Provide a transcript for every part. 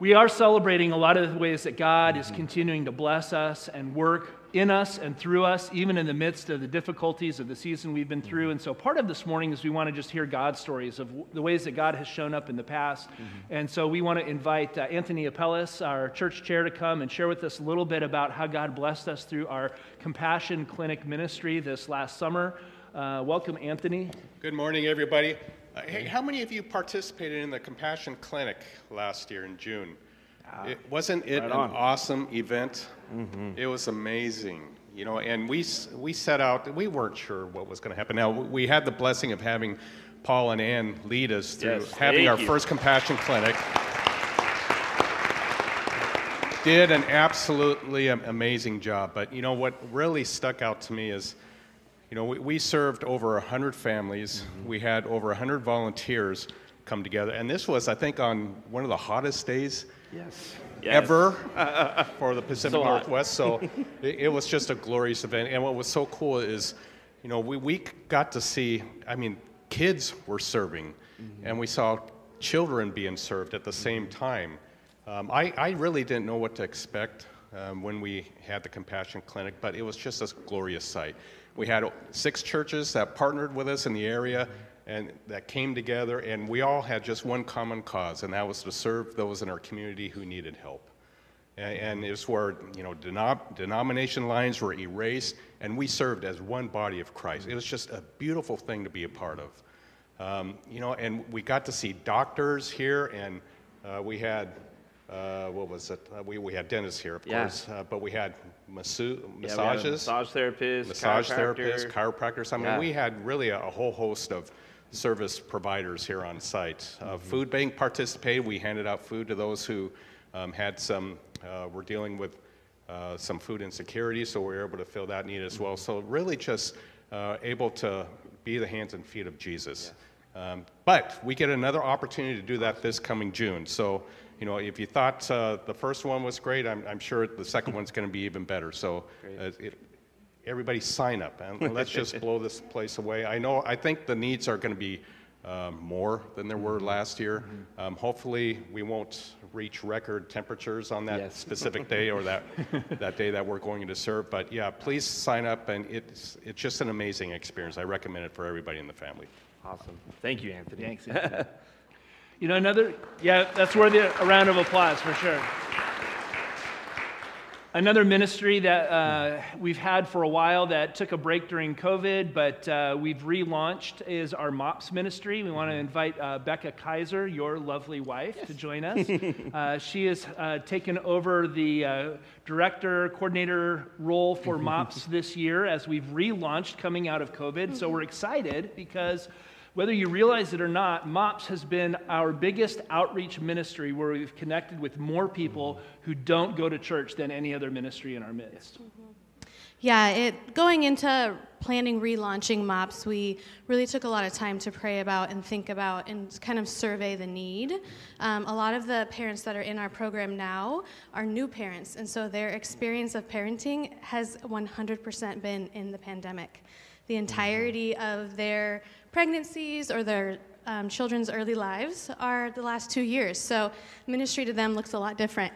we are celebrating a lot of the ways that God is continuing to bless us and work in us and through us, even in the midst of the difficulties of the season we've been through. And so part of this morning is we want to just hear God's stories of the ways that God has shown up in the past. And so we want to invite Anthony Apellis, our church chair, to come and share with us a little bit about how God blessed us through our Compassion Clinic ministry this last summer. Welcome, Anthony. Good morning, everybody. Hey, how many of you participated in the Compassion Clinic last year in June? Wasn't it an awesome event? It was amazing, you know, and we set out, we weren't sure what was going to happen. Now, we had the blessing of having Paul and Ann lead us through having our first Compassion Clinic. Did an absolutely amazing job, but you know, what really stuck out to me is, you know, we served over 100 families, we had over 100 volunteers come together, and this was, I think, on one of the hottest days ever for the Pacific Northwest. So it was just a glorious event. And what was so cool is, you know, we got to see, I mean, kids were serving, and we saw children being served at the same time. I really didn't know what to expect when we had the Compassion Clinic, but it was just a glorious sight. We had 6 churches that partnered with us in the area, and that came together, and we all had just one common cause, and that was to serve those in our community who needed help. And it's where, you know, denomination lines were erased, and we served as one body of Christ. It was just a beautiful thing to be a part of. You know, and we got to see doctors here, and we had, what was it? We had dentists here, of course, but we had massages. We had massage therapists, chiropractors. I mean, we had really a whole host of service providers here on site. Food Bank participated. We handed out food to those who were dealing with some food insecurity, so we were able to fill that need as well. So really just able to be the hands and feet of Jesus. But we get another opportunity to do that this coming June. So, you know, if you thought the first one was great, I'm sure the second one's going to be even better. So everybody sign up, and let's just blow this place away. I think the needs are going to be more than there were last year. Hopefully we won't reach record temperatures on that specific day or that day that we're going to serve. But yeah, please sign up, and it's just an amazing experience. I recommend it for everybody in the family. Awesome. Thank you, Anthony. Thanks, Anthony. You know, that's worthy a round of applause for sure. Another ministry that we've had for a while that took a break during COVID, but we've relaunched is our MOPS ministry. We want to invite Becca Kaiser, your lovely wife, to join us. She has taken over the director, coordinator role for MOPS this year as we've relaunched coming out of COVID. So we're excited because, whether you realize it or not, MOPS has been our biggest outreach ministry where we've connected with more people who don't go to church than any other ministry in our midst. Going into planning, relaunching MOPS, we really took a lot of time to pray about and think about and kind of survey the need. A lot of the parents that are in our program now are new parents, and so their experience of parenting has 100% been in the pandemic. The entirety of their pregnancies or their children's early lives are the last 2 years. So ministry to them looks a lot different.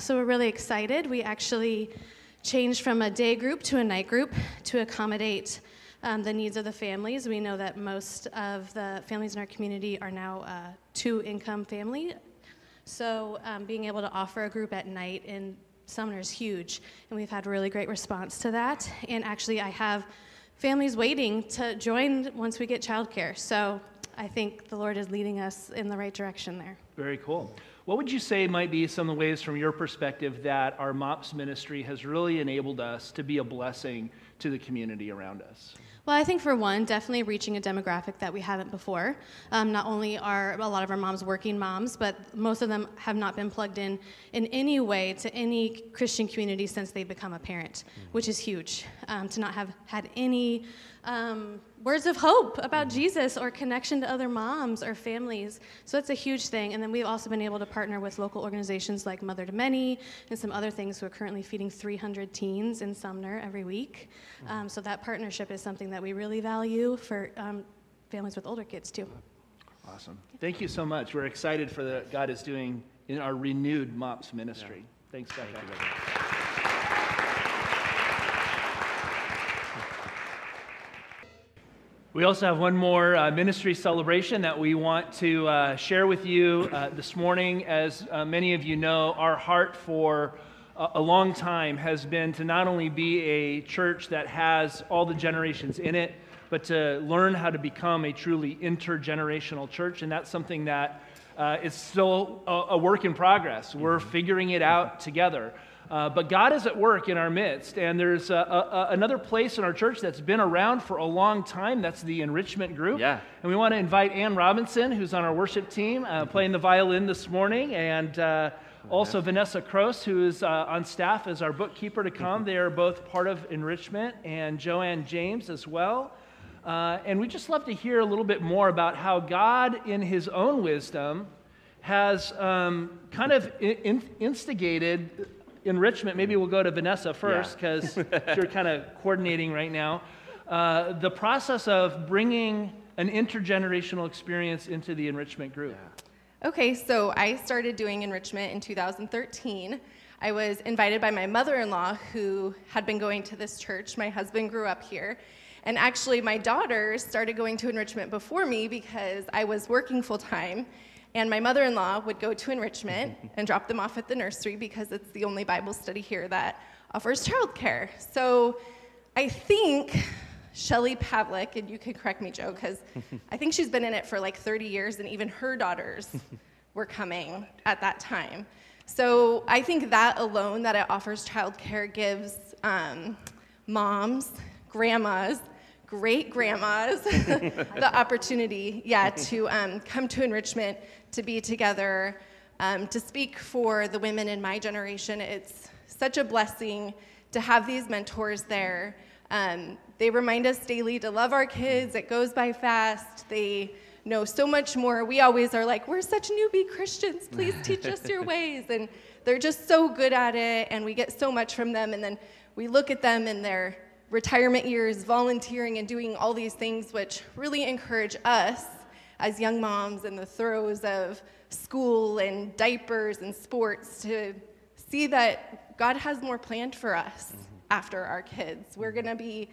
So we're really excited. We actually changed from a day group to a night group to accommodate the needs of the families. We know that most of the families in our community are now a two-income family. So being able to offer a group at night in Sumner is huge. And we've had really great response to that. And actually I have families waiting to join once we get childcare. So I think the Lord is leading us in the right direction there. Very cool. What would you say might be some of the ways from your perspective that our MOPS ministry has really enabled us to be a blessing to the community around us? Well, I think for one, definitely reaching a demographic that we haven't before. Not only are a lot of our moms working moms, but most of them have not been plugged in any way to any Christian community since they become a parent, which is huge. To not have had any words of hope about Jesus or connection to other moms or families. So that's a huge thing. And then we've also been able to partner with local organizations like Mother to Many and some other things who are currently feeding 300 teens in Sumner every week. So that partnership is something that we really value for families with older kids too. Awesome. Thank you so much. We're excited for what God is doing in our renewed MOPS ministry. Yeah. Thanks, Becca. Thank you, we also have one more ministry celebration that we want to share with you this morning. As many of you know, our heart for a long time has been to not only be a church that has all the generations in it, but to learn how to become a truly intergenerational church. And that's something that is still a work in progress. We're figuring it out together. But God is at work in our midst, and there's another place in our church that's been around for a long time. That's the enrichment group. Yeah. And we want to invite Ann Robinson, who's on our worship team, playing the violin this morning, and also Vanessa Kroos, who is on staff as our bookkeeper to come. They are both part of enrichment, and Joanne James as well. And we'd just love to hear a little bit more about how God, in his own wisdom, has kind of instigated enrichment. Maybe we'll go to Vanessa first, because you're kind of coordinating right now. The process of bringing an intergenerational experience into the enrichment group. Yeah. Okay, so I started doing enrichment in 2013. I was invited by my mother-in-law, who had been going to this church. My husband grew up here. And actually, my daughter started going to enrichment before me because I was working full-time. And my mother-in-law would go to enrichment and drop them off at the nursery because it's the only Bible study here that offers childcare. So I think Shelley Pavlik, and you can correct me, Joe, because I think she's been in it for like 30 years, and even her daughters were coming at that time. So I think that alone, that it offers childcare, gives moms, grandmas, great-grandmas the opportunity, to come to enrichment, to be together, to speak for the women in my generation. It's such a blessing to have these mentors there. They remind us daily to love our kids. It goes by fast. They know so much more. We always are like, we're such newbie Christians. Please teach us your ways. And they're just so good at it, and we get so much from them. And then we look at them and they're retirement years, volunteering and doing all these things, which really encourage us as young moms in the throes of school and diapers and sports to see that God has more planned for us after our kids. We're going to be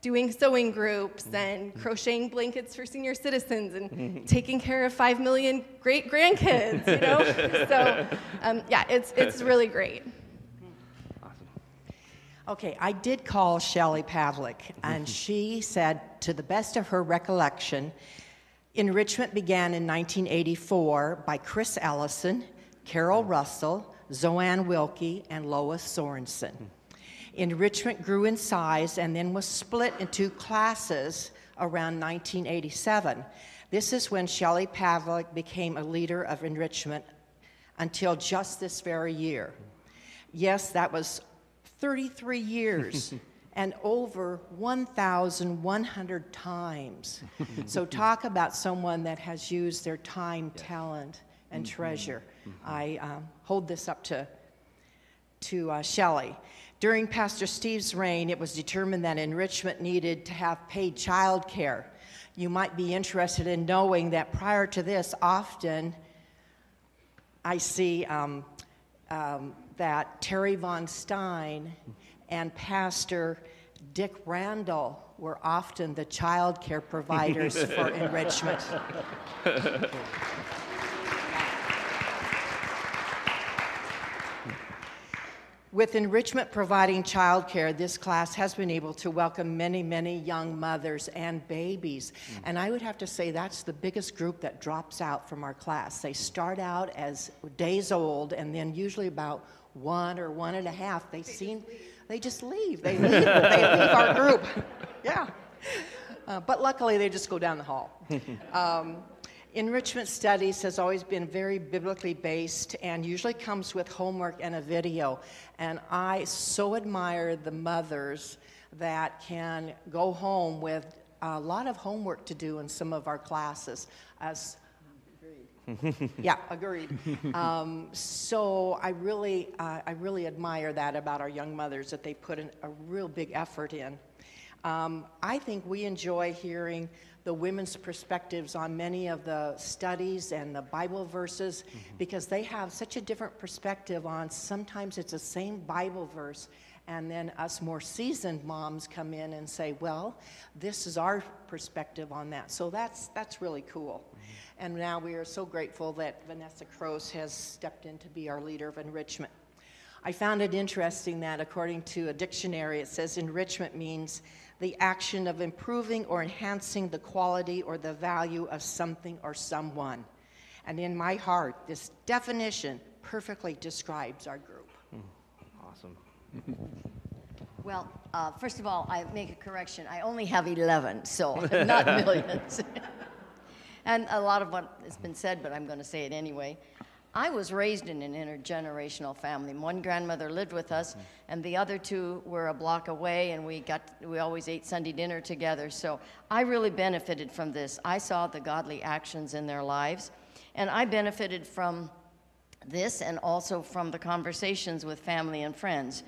doing sewing groups and crocheting blankets for senior citizens and taking care of 5 million great-grandkids, you know? So, it's really great. Okay, I did call Shelley Pavlik, and she said, to the best of her recollection, enrichment began in 1984 by Chris Allison, Carol Russell, Zoanne Wilkie, and Lois Sorensen. Enrichment grew in size and then was split into classes around 1987. This is when Shelley Pavlik became a leader of enrichment until just this very year. Yes, that was 33 years and over 1,100 times. So talk about someone that has used their time, talent, and treasure. I hold this up to Shelley. During Pastor Steve's reign, it was determined that enrichment needed to have paid child care. You might be interested in knowing that prior to this, often I see that Terry von Stein and Pastor Dick Randall were often the child care providers for enrichment. With enrichment providing child care, this class has been able to welcome many, many young mothers and babies. And I would have to say that's the biggest group that drops out from our class. They start out as days old, and then usually about 1 or 1 and a half, they just leave. They leave our group. Yeah. But luckily, they just go down the hall. Enrichment studies has always been very biblically based and usually comes with homework and a video. And I so admire the mothers that can go home with a lot of homework to do in some of our classes. Agreed. So I really admire that about our young mothers, that they put a real big effort in. I think we enjoy hearing the women's perspectives on many of the studies and the Bible verses, because they have such a different perspective on, sometimes it's the same Bible verse, and then us more seasoned moms come in and say, well, this is our perspective on that. So that's really cool. And now we are so grateful that Vanessa Kroos has stepped in to be our leader of enrichment. I found it interesting that according to a dictionary, it says enrichment means the action of improving or enhancing the quality or the value of something or someone. And in my heart, this definition perfectly describes our group. Awesome. Well, first of all, I make a correction. I only have 11, so not millions. And a lot of what has been said, but I'm going to say it anyway. I was raised in an intergenerational family. One grandmother lived with us, and the other two were a block away, and we always ate Sunday dinner together. So I really benefited from this. I saw the godly actions in their lives, and I benefited from this and also from the conversations with family and friends.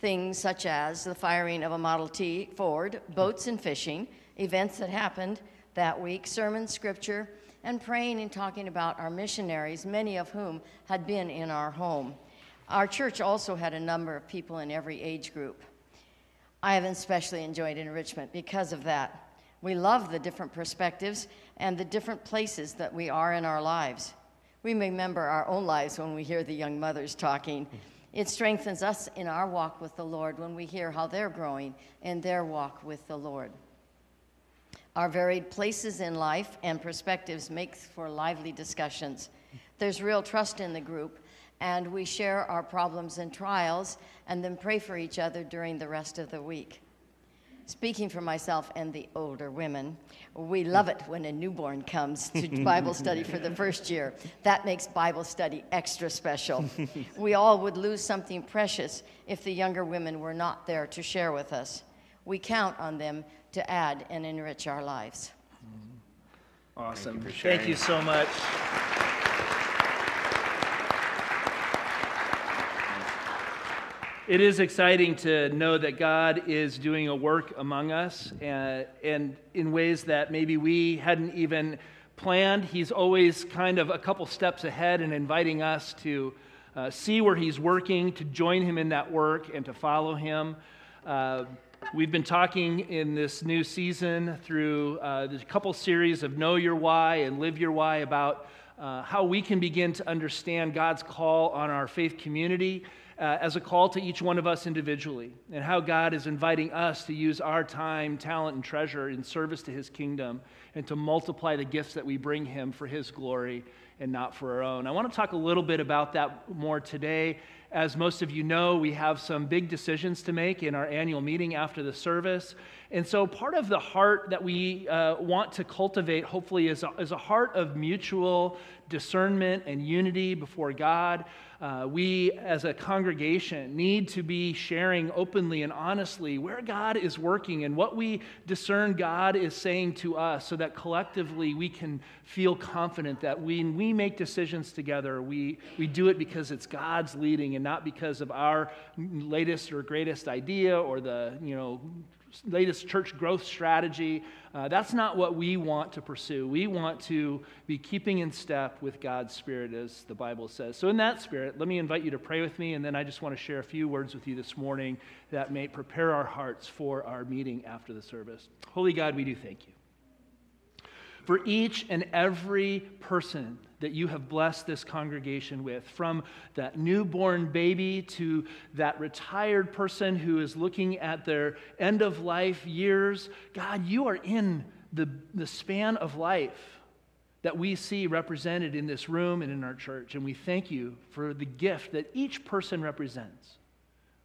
Things such as the firing of a Model T Ford, boats and fishing, events that happened that week, sermon, scripture, and praying and talking about our missionaries, many of whom had been in our home. Our church also had a number of people in every age group. I have especially enjoyed enrichment because of that. We love the different perspectives and the different places that we are in our lives. We remember our own lives when we hear the young mothers talking. It strengthens us in our walk with the Lord when we hear how they're growing in their walk with the Lord. Our varied places in life and perspectives make for lively discussions. There's real trust in the group, and we share our problems and trials and then pray for each other during the rest of the week. Speaking for myself and the older women, we love it when a newborn comes to Bible study for the first year. That makes Bible study extra special. We all would lose something precious if the younger women were not there to share with us. We count on them to add and enrich our lives. Awesome. Thank you so much. It is exciting to know that God is doing a work among us and in ways that maybe we hadn't even planned. He's always kind of a couple steps ahead and inviting us to see where he's working, to join him in that work, and to follow him. We've been talking in this new season through a couple series of Know Your Why and Live Your Why about how we can begin to understand God's call on our faith community, as a call to each one of us individually, and how God is inviting us to use our time, talent, and treasure in service to his kingdom and to multiply the gifts that we bring him for his glory and not for our own. I want to talk a little bit about that more today. As most of you know, we have some big decisions to make in our annual meeting after the service. And so part of the heart that we want to cultivate, hopefully, is a heart of mutual discernment and unity before God. We, as a congregation, need to be sharing openly and honestly where God is working and what we discern God is saying to us, so that collectively we can feel confident that when we make decisions together, we do it because it's God's leading and not because of our latest or greatest idea or the, latest church growth strategy. That's not what we want to pursue. We want to be keeping in step with God's Spirit, as the Bible says. So in that spirit, let me invite you to pray with me, and then I just want to share a few words with you this morning that may prepare our hearts for our meeting after the service. Holy God, we do thank you for each and every person that you have blessed this congregation with, from that newborn baby to that retired person who is looking at their end-of-life years. God, you are in the span of life that we see represented in this room and in our church, and we thank you for the gift that each person represents.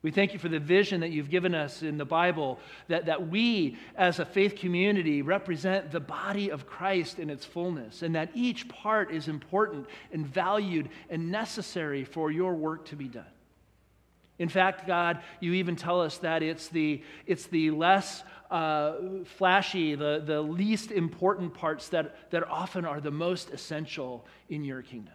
We thank you for the vision that you've given us in the Bible, that we as a faith community represent the body of Christ in its fullness, and that each part is important and valued and necessary for your work to be done. In fact, God, you even tell us that it's the less flashy, the least important parts that often are the most essential in your kingdom.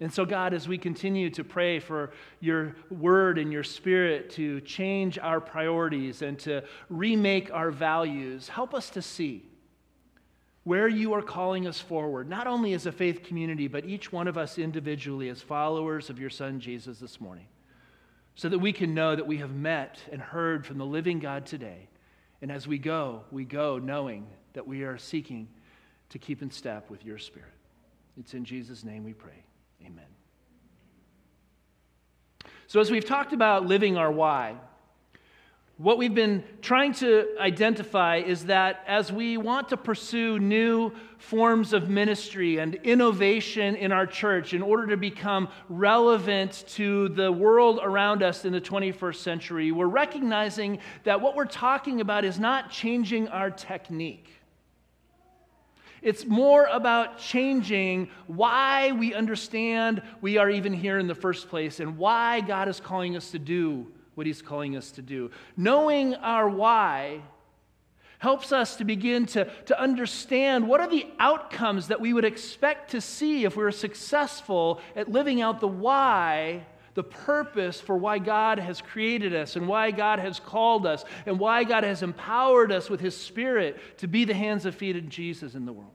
And so, God, as we continue to pray for your word and your spirit to change our priorities and to remake our values, help us to see where you are calling us forward, not only as a faith community, but each one of us individually as followers of your Son, Jesus, this morning, so that we can know that we have met and heard from the living God today. And as we go knowing that we are seeking to keep in step with your spirit. It's in Jesus' name we pray. Amen. So as we've talked about living our why, what we've been trying to identify is that as we want to pursue new forms of ministry and innovation in our church in order to become relevant to the world around us in the 21st century, we're recognizing that what we're talking about is not changing our technique. It's more about changing why we understand we are even here in the first place and why God is calling us to do what he's calling us to do. Knowing our why helps us to begin to understand what are the outcomes that we would expect to see if we were successful at living out the why, the purpose for why God has created us and why God has called us and why God has empowered us with his spirit to be the hands and feet of Jesus in the world.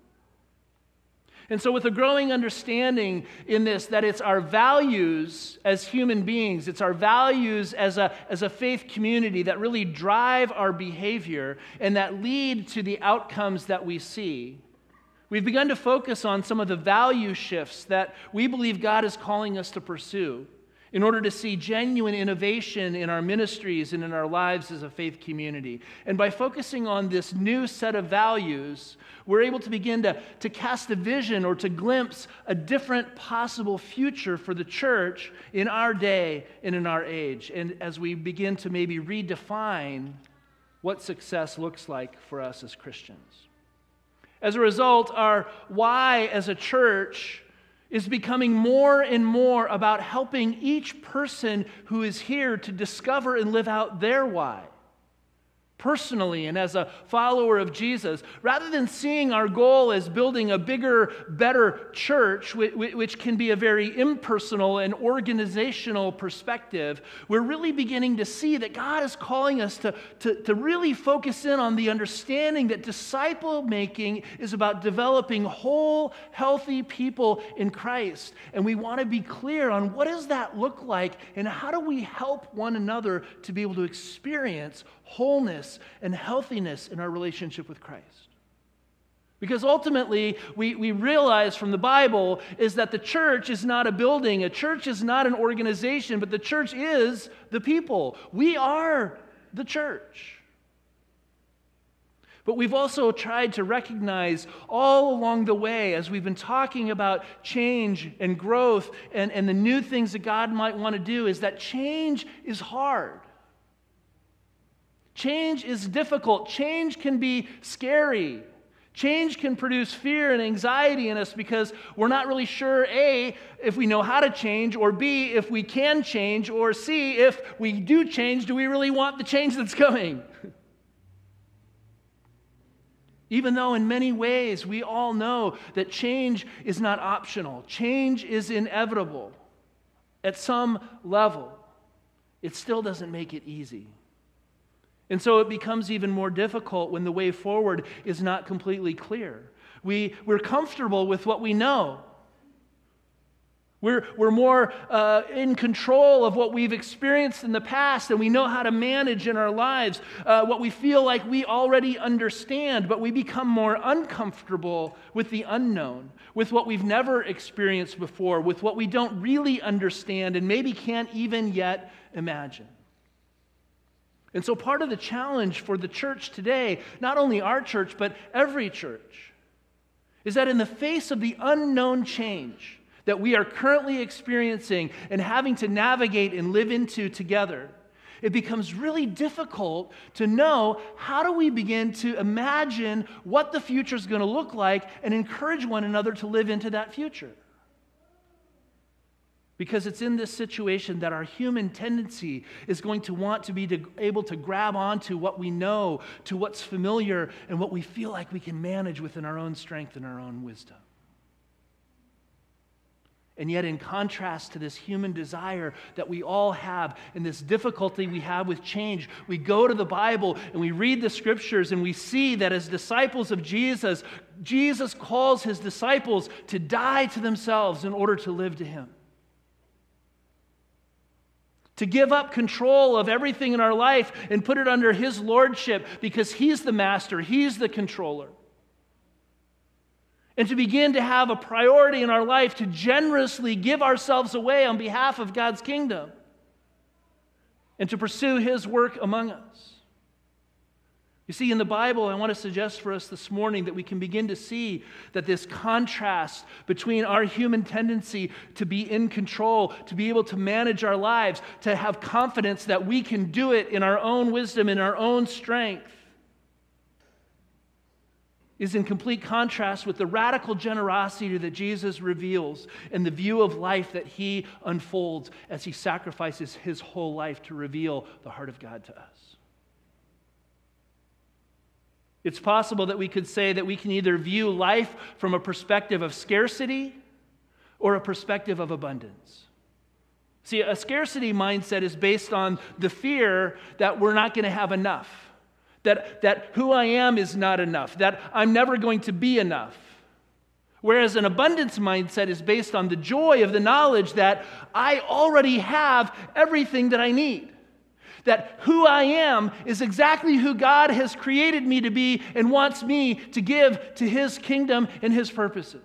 And so with a growing understanding in this, that it's our values as human beings, it's our values as a faith community that really drive our behavior and that lead to the outcomes that we see, we've begun to focus on some of the value shifts that we believe God is calling us to pursue in order to see genuine innovation in our ministries and in our lives as a faith community. And by focusing on this new set of values, we're able to begin to cast a vision or to glimpse a different possible future for the church in our day and in our age. And as we begin to maybe redefine what success looks like for us as Christians. As a result, our why as a church is becoming more and more about helping each person who is here to discover and live out their why, personally and as a follower of Jesus, rather than seeing our goal as building a bigger, better church, which can be a very impersonal and organizational perspective. We're really beginning to see that God is calling us to really focus in on the understanding that disciple making is about developing whole, healthy people in Christ. And we want to be clear on what does that look like and how do we help one another to be able to experience wholeness and healthiness in our relationship with Christ. Because ultimately, we realize from the Bible is that the church is not a building, a church is not an organization, but the church is the people. We are the church. But we've also tried to recognize all along the way, as we've been talking about change and growth and the new things that God might want to do, is that change is hard. Change is difficult. Change can be scary. Change can produce fear and anxiety in us because we're not really sure, A, if we know how to change, or B, if we can change, or C, if we do change, do we really want the change that's coming? Even though in many ways we all know that change is not optional. Change is inevitable at some level. It still doesn't make it easy. And so it becomes even more difficult when the way forward is not completely clear. We're comfortable with what we know. We're more in control of what we've experienced in the past, and we know how to manage in our lives what we feel like we already understand, but we become more uncomfortable with the unknown, with what we've never experienced before, with what we don't really understand and maybe can't even yet imagine. And so part of the challenge for the church today, not only our church, but every church, is that in the face of the unknown change that we are currently experiencing and having to navigate and live into together, it becomes really difficult to know how do we begin to imagine what the future is going to look like and encourage one another to live into that future. Because it's in this situation that our human tendency is going to want to be able to grab onto what we know, to what's familiar, and what we feel like we can manage within our own strength and our own wisdom. And yet in contrast to this human desire that we all have and this difficulty we have with change, we go to the Bible and we read the scriptures and we see that as disciples of Jesus, Jesus calls his disciples to die to themselves in order to live to him. To give up control of everything in our life and put it under his lordship because he's the master, he's the controller. And to begin to have a priority in our life to generously give ourselves away on behalf of God's kingdom and to pursue his work among us. You see, in the Bible, I want to suggest for us this morning that we can begin to see that this contrast between our human tendency to be in control, to be able to manage our lives, to have confidence that we can do it in our own wisdom, in our own strength, is in complete contrast with the radical generosity that Jesus reveals and the view of life that he unfolds as he sacrifices his whole life to reveal the heart of God to us. It's possible that we could say that we can either view life from a perspective of scarcity or a perspective of abundance. See, a scarcity mindset is based on the fear that we're not going to have enough. That who I am is not enough, that I'm never going to be enough. Whereas an abundance mindset is based on the joy of the knowledge that I already have everything that I need, that who I am is exactly who God has created me to be and wants me to give to his kingdom and his purposes.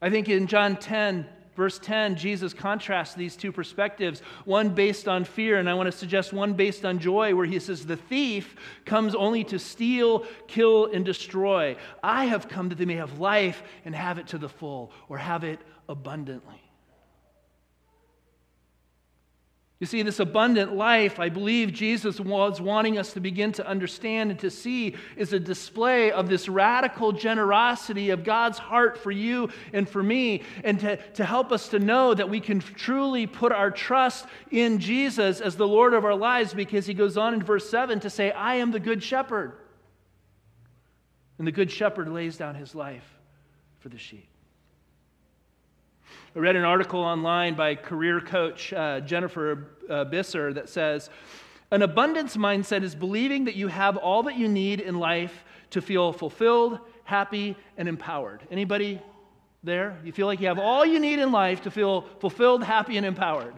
I think in John 10, Verse 10, Jesus contrasts these two perspectives, one based on fear, and I want to suggest one based on joy, where he says, the thief comes only to steal, kill, and destroy. I have come that they may have life and have it to the full, or have it abundantly. You see, this abundant life, I believe Jesus was wanting us to begin to understand and to see, is a display of this radical generosity of God's heart for you and for me, and to help us to know that we can truly put our trust in Jesus as the Lord of our lives, because he goes on in verse 7 to say, I am the good shepherd. And the good shepherd lays down his life for the sheep. I read an article online by career coach Jennifer Bisser that says, an abundance mindset is believing that you have all that you need in life to feel fulfilled, happy, and empowered. Anybody there? You feel like you have all you need in life to feel fulfilled, happy, and empowered.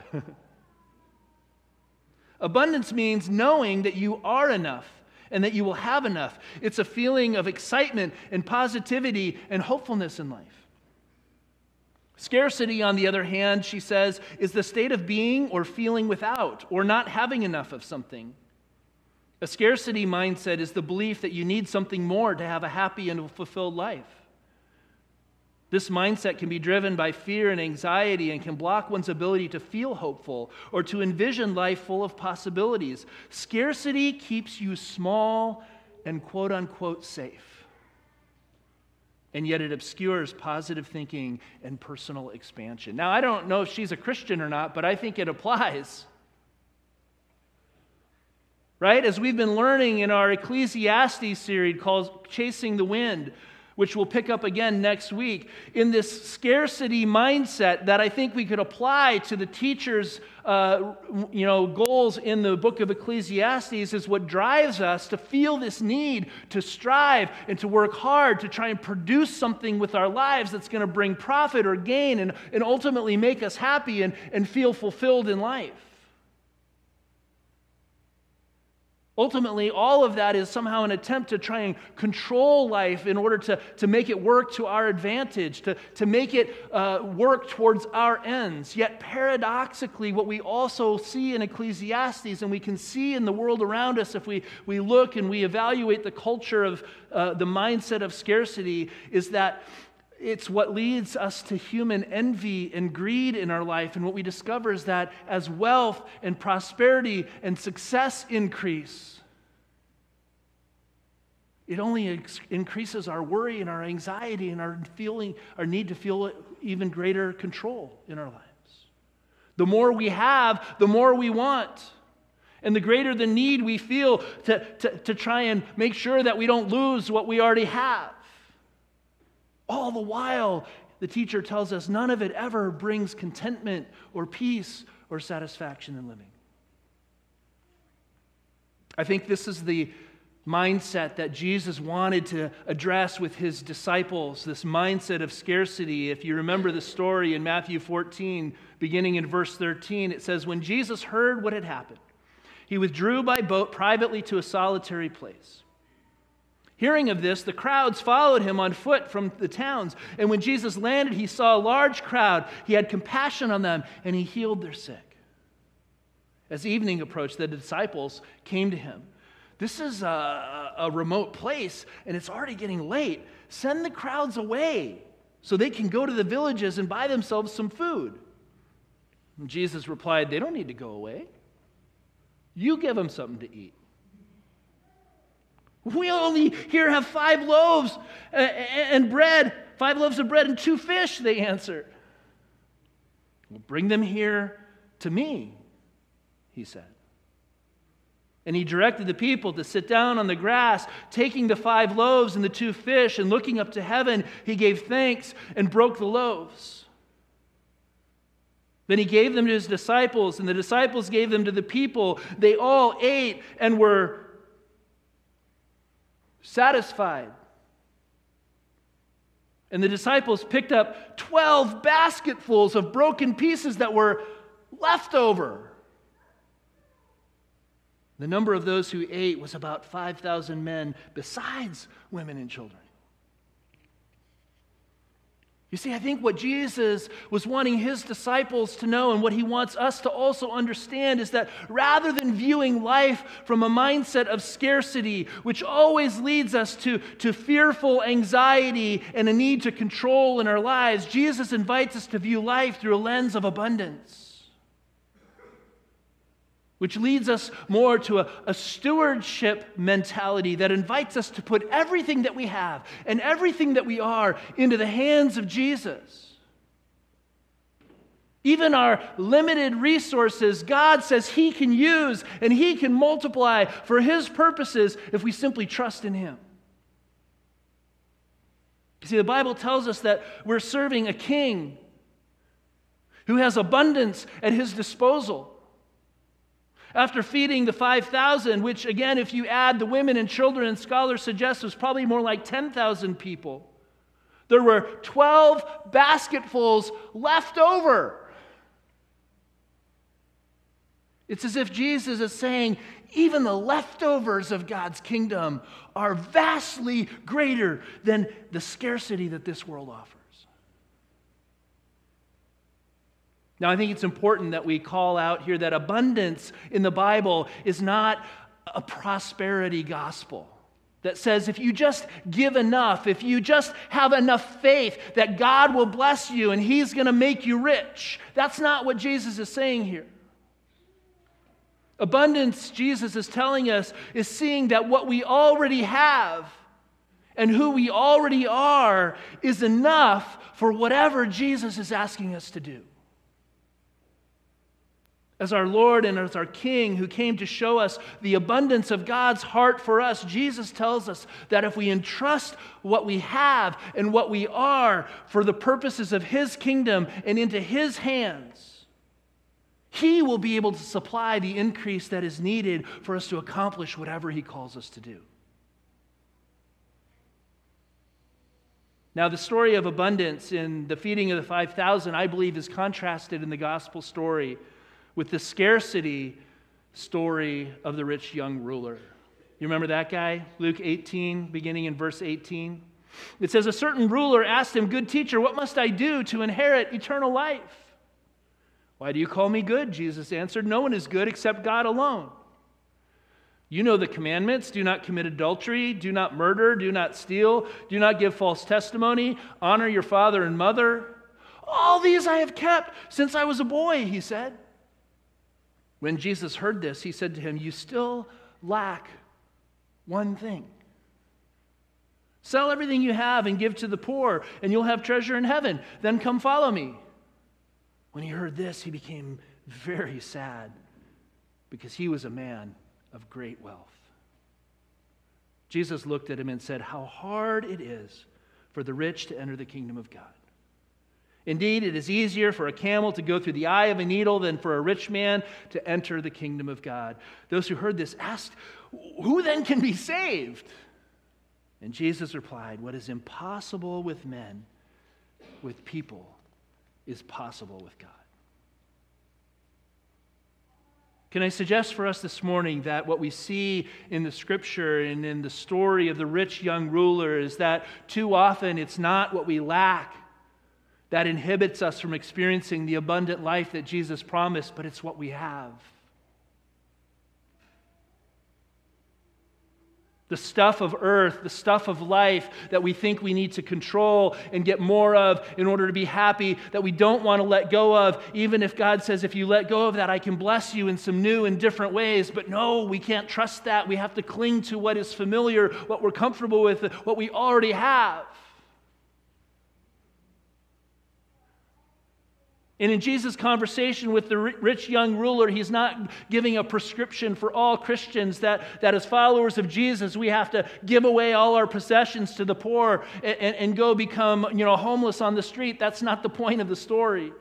Abundance means knowing that you are enough and that you will have enough. It's a feeling of excitement and positivity and hopefulness in life. Scarcity, on the other hand, she says, is the state of being or feeling without or not having enough of something. A scarcity mindset is the belief that you need something more to have a happy and fulfilled life. This mindset can be driven by fear and anxiety and can block one's ability to feel hopeful or to envision life full of possibilities. Scarcity keeps you small and quote-unquote safe. And yet it obscures positive thinking and personal expansion. Now, I don't know if she's a Christian or not, but I think it applies. Right? As we've been learning in our Ecclesiastes series called Chasing the Wind, which we'll pick up again next week, in this scarcity mindset that I think we could apply to the teacher's goals in the book of Ecclesiastes is what drives us to feel this need to strive and to work hard to try and produce something with our lives that's going to bring profit or gain and ultimately make us happy and feel fulfilled in life. Ultimately, all of that is somehow an attempt to try and control life in order to make it work to our advantage, to make it work towards our ends. Yet paradoxically, what we also see in Ecclesiastes, and we can see in the world around us if we look and we evaluate the culture of the mindset of scarcity, is that it's what leads us to human envy and greed in our life. And what we discover is that as wealth and prosperity and success increase, it only increases our worry and our anxiety and our need to feel even greater control in our lives. The more we have, the more we want. And the greater the need we feel to try and make sure that we don't lose what we already have. All the while, the teacher tells us none of it ever brings contentment or peace or satisfaction in living. I think this is the mindset that Jesus wanted to address with his disciples, this mindset of scarcity. If you remember the story in Matthew 14, beginning in verse 13, it says, when Jesus heard what had happened, he withdrew by boat privately to a solitary place. Hearing of this, the crowds followed him on foot from the towns. And when Jesus landed, he saw a large crowd. He had compassion on them, and he healed their sick. As evening approached, the disciples came to him. This is a remote place, and it's already getting late. Send the crowds away so they can go to the villages and buy themselves some food. And Jesus replied, they don't need to go away. You give them something to eat. We only here have 5 loaves and bread, 5 loaves of bread and 2 fish, they answered. Well, bring them here to me, he said. And he directed the people to sit down on the grass, taking the 5 loaves and the 2 fish, and looking up to heaven, he gave thanks and broke the loaves. Then he gave them to his disciples, and the disciples gave them to the people. They all ate and were satisfied. And the disciples picked up 12 basketfuls of broken pieces that were left over. The number of those who ate was about 5,000 men, besides women and children. You see, I think what Jesus was wanting his disciples to know, and what he wants us to also understand, is that rather than viewing life from a mindset of scarcity, which always leads us to fearful anxiety and a need to control in our lives, Jesus invites us to view life through a lens of abundance, which leads us more to a stewardship mentality that invites us to put everything that we have and everything that we are into the hands of Jesus. Even our limited resources, God says he can use and he can multiply for his purposes if we simply trust in him. You see, the Bible tells us that we're serving a king who has abundance at his disposal. After feeding the 5,000, which again, if you add the women and children, scholars suggest was probably more like 10,000 people, there were 12 basketfuls left over. It's as if Jesus is saying, even the leftovers of God's kingdom are vastly greater than the scarcity that this world offers. Now, I think it's important that we call out here that abundance in the Bible is not a prosperity gospel that says if you just give enough, if you just have enough faith, that God will bless you and he's going to make you rich. That's not what Jesus is saying here. Abundance, Jesus is telling us, is seeing that what we already have and who we already are is enough for whatever Jesus is asking us to do. As our Lord and as our King who came to show us the abundance of God's heart for us, Jesus tells us that if we entrust what we have and what we are for the purposes of his kingdom and into his hands, he will be able to supply the increase that is needed for us to accomplish whatever he calls us to do. Now, the story of abundance in the feeding of the 5,000, I believe, is contrasted in the gospel story with the scarcity story of the rich young ruler. You remember that guy? Luke 18, beginning in verse 18. It says, a certain ruler asked him, good teacher, what must I do to inherit eternal life? Why do you call me good? Jesus answered, no one is good except God alone. You know the commandments, do not commit adultery, do not murder, do not steal, do not give false testimony, honor your father and mother. All these I have kept since I was a boy, he said. When Jesus heard this, he said to him, you still lack one thing. Sell everything you have and give to the poor, and you'll have treasure in heaven. Then come follow me. When he heard this, he became very sad because he was a man of great wealth. Jesus looked at him and said, how hard it is for the rich to enter the kingdom of God. Indeed, it is easier for a camel to go through the eye of a needle than for a rich man to enter the kingdom of God. Those who heard this asked, who then can be saved? And Jesus replied, what is impossible with men, with people, is possible with God. Can I suggest for us this morning that what we see in the scripture and in the story of the rich young ruler is that too often it's not what we lack that inhibits us from experiencing the abundant life that Jesus promised, but it's what we have. The stuff of earth, the stuff of life that we think we need to control and get more of in order to be happy, that we don't want to let go of, even if God says, if you let go of that, I can bless you in some new and different ways. But no, we can't trust that. We have to cling to what is familiar, what we're comfortable with, what we already have. And in Jesus' conversation with the rich young ruler, he's not giving a prescription for all Christians that as followers of Jesus, we have to give away all our possessions to the poor and go become, homeless on the street. That's not the point of the story.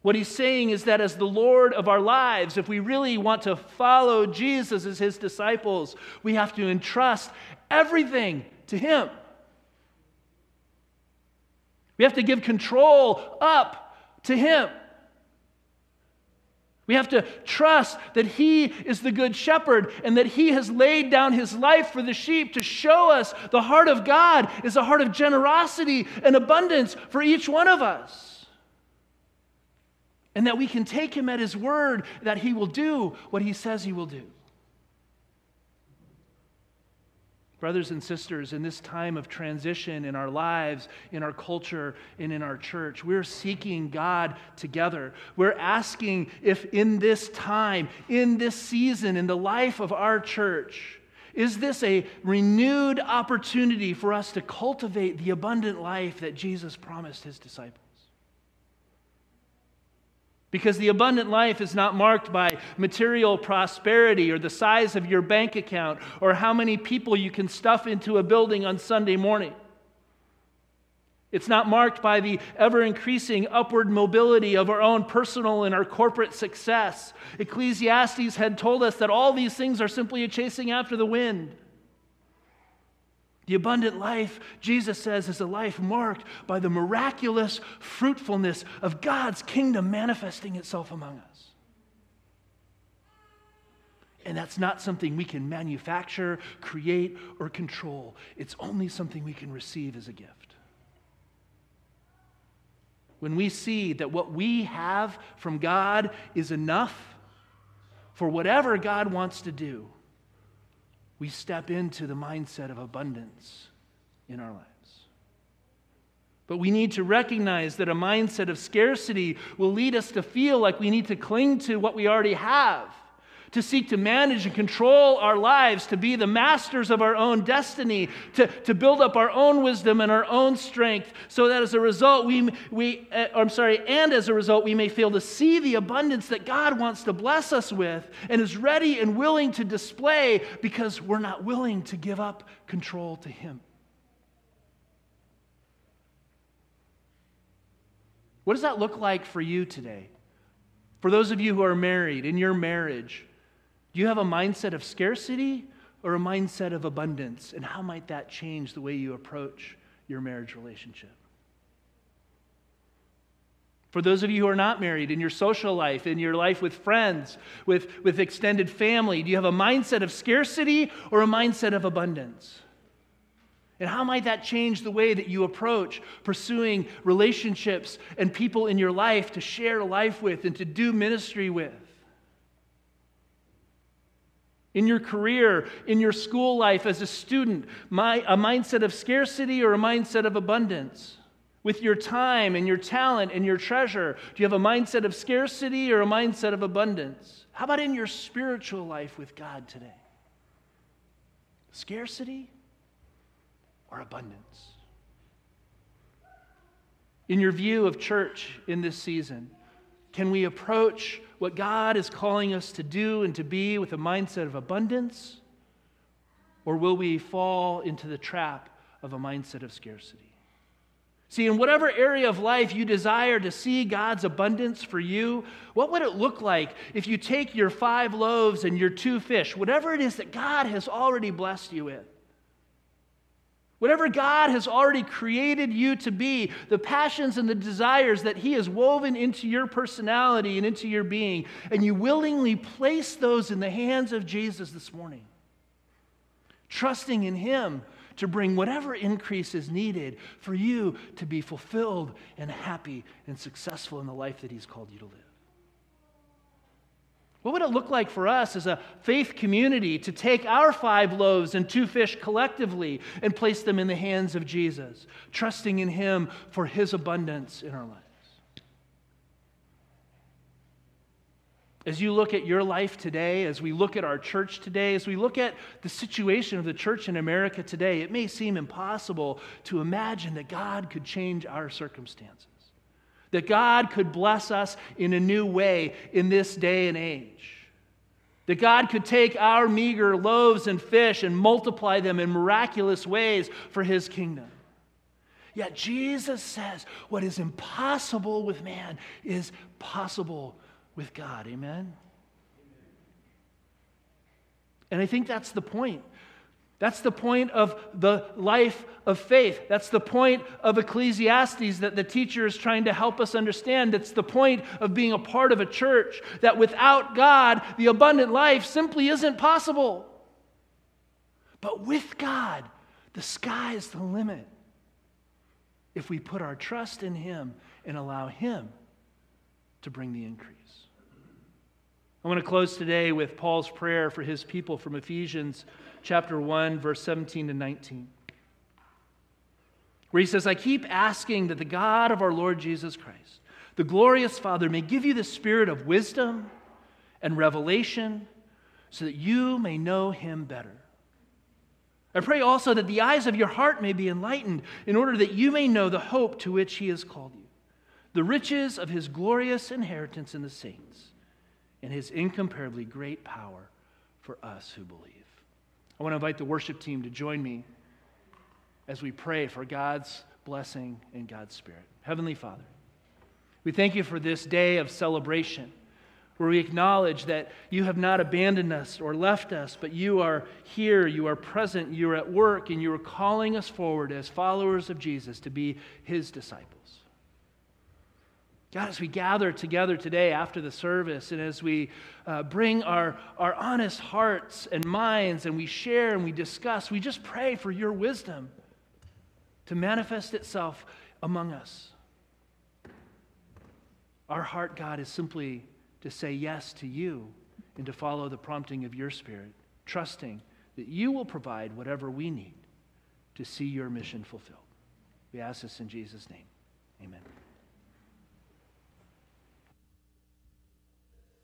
What he's saying is that as the Lord of our lives, if we really want to follow Jesus as his disciples, we have to entrust everything to him. We have to give control up to him. We have to trust that he is the good shepherd and that he has laid down his life for the sheep to show us the heart of God is a heart of generosity and abundance for each one of us. And that we can take him at his word, that he will do what he says he will do. Brothers and sisters, in this time of transition in our lives, in our culture, and in our church, we're seeking God together. We're asking if in this time, in this season, in the life of our church, is this a renewed opportunity for us to cultivate the abundant life that Jesus promised his disciples? Because the abundant life is not marked by material prosperity or the size of your bank account or how many people you can stuff into a building on Sunday morning. It's not marked by the ever-increasing upward mobility of our own personal and our corporate success. Ecclesiastes had told us that all these things are simply a chasing after the wind. The abundant life, Jesus says, is a life marked by the miraculous fruitfulness of God's kingdom manifesting itself among us. And that's not something we can manufacture, create, or control. It's only something we can receive as a gift. When we see that what we have from God is enough for whatever God wants to do, we step into the mindset of abundance in our lives. But we need to recognize that a mindset of scarcity will lead us to feel like we need to cling to what we already have, to seek to manage and control our lives, to be the masters of our own destiny, to build up our own wisdom and our own strength, so that as a result, we may fail to see the abundance that God wants to bless us with and is ready and willing to display because we're not willing to give up control to him. What does that look like for you today? For those of you who are married, in your marriage, do you have a mindset of scarcity or a mindset of abundance? And how might that change the way you approach your marriage relationship? For those of you who are not married, in your social life, in your life with friends, with extended family, do you have a mindset of scarcity or a mindset of abundance? And how might that change the way that you approach pursuing relationships and people in your life to share life with and to do ministry with? In your career, in your school life as a student, a mindset of scarcity or a mindset of abundance? With your time and your talent and your treasure, do you have a mindset of scarcity or a mindset of abundance? How about in your spiritual life with God today? Scarcity or abundance? In your view of church in this season, can we approach what God is calling us to do and to be with a mindset of abundance? Or will we fall into the trap of a mindset of scarcity? See, in whatever area of life you desire to see God's abundance for you, what would it look like if you take your 5 loaves and your 2 fish, whatever it is that God has already blessed you with, whatever God has already created you to be, the passions and the desires that He has woven into your personality and into your being, and you willingly place those in the hands of Jesus this morning, trusting in Him to bring whatever increase is needed for you to be fulfilled and happy and successful in the life that He's called you to live. What would it look like for us as a faith community to take our 5 loaves and 2 fish collectively and place them in the hands of Jesus, trusting in Him for His abundance in our lives? As you look at your life today, as we look at our church today, as we look at the situation of the church in America today, it may seem impossible to imagine that God could change our circumstances, that God could bless us in a new way in this day and age, that God could take our meager loaves and fish and multiply them in miraculous ways for His kingdom. Yet Jesus says, what is impossible with man is possible with God. Amen? Amen? And I think that's the point. That's the point of the life of faith. That's the point of Ecclesiastes that the teacher is trying to help us understand. It's the point of being a part of a church, that without God, the abundant life simply isn't possible. But with God, the sky's the limit if we put our trust in Him and allow Him to bring the increase. I want to close today with Paul's prayer for his people from Ephesians chapter 1, verse 17 to 19, where he says, I keep asking that the God of our Lord Jesus Christ, the glorious Father, may give you the spirit of wisdom and revelation so that you may know Him better. I pray also that the eyes of your heart may be enlightened in order that you may know the hope to which He has called you, the riches of His glorious inheritance in the saints, and His incomparably great power for us who believe. I want to invite the worship team to join me as we pray for God's blessing and God's Spirit. Heavenly Father, we thank You for this day of celebration where we acknowledge that You have not abandoned us or left us, but You are here, You are present, You are at work, and You are calling us forward as followers of Jesus to be His disciples. God, as we gather together today after the service and as we bring our honest hearts and minds and we share and we discuss, we just pray for Your wisdom to manifest itself among us. Our heart, God, is simply to say yes to You and to follow the prompting of Your Spirit, trusting that You will provide whatever we need to see Your mission fulfilled. We ask this in Jesus' name. Amen.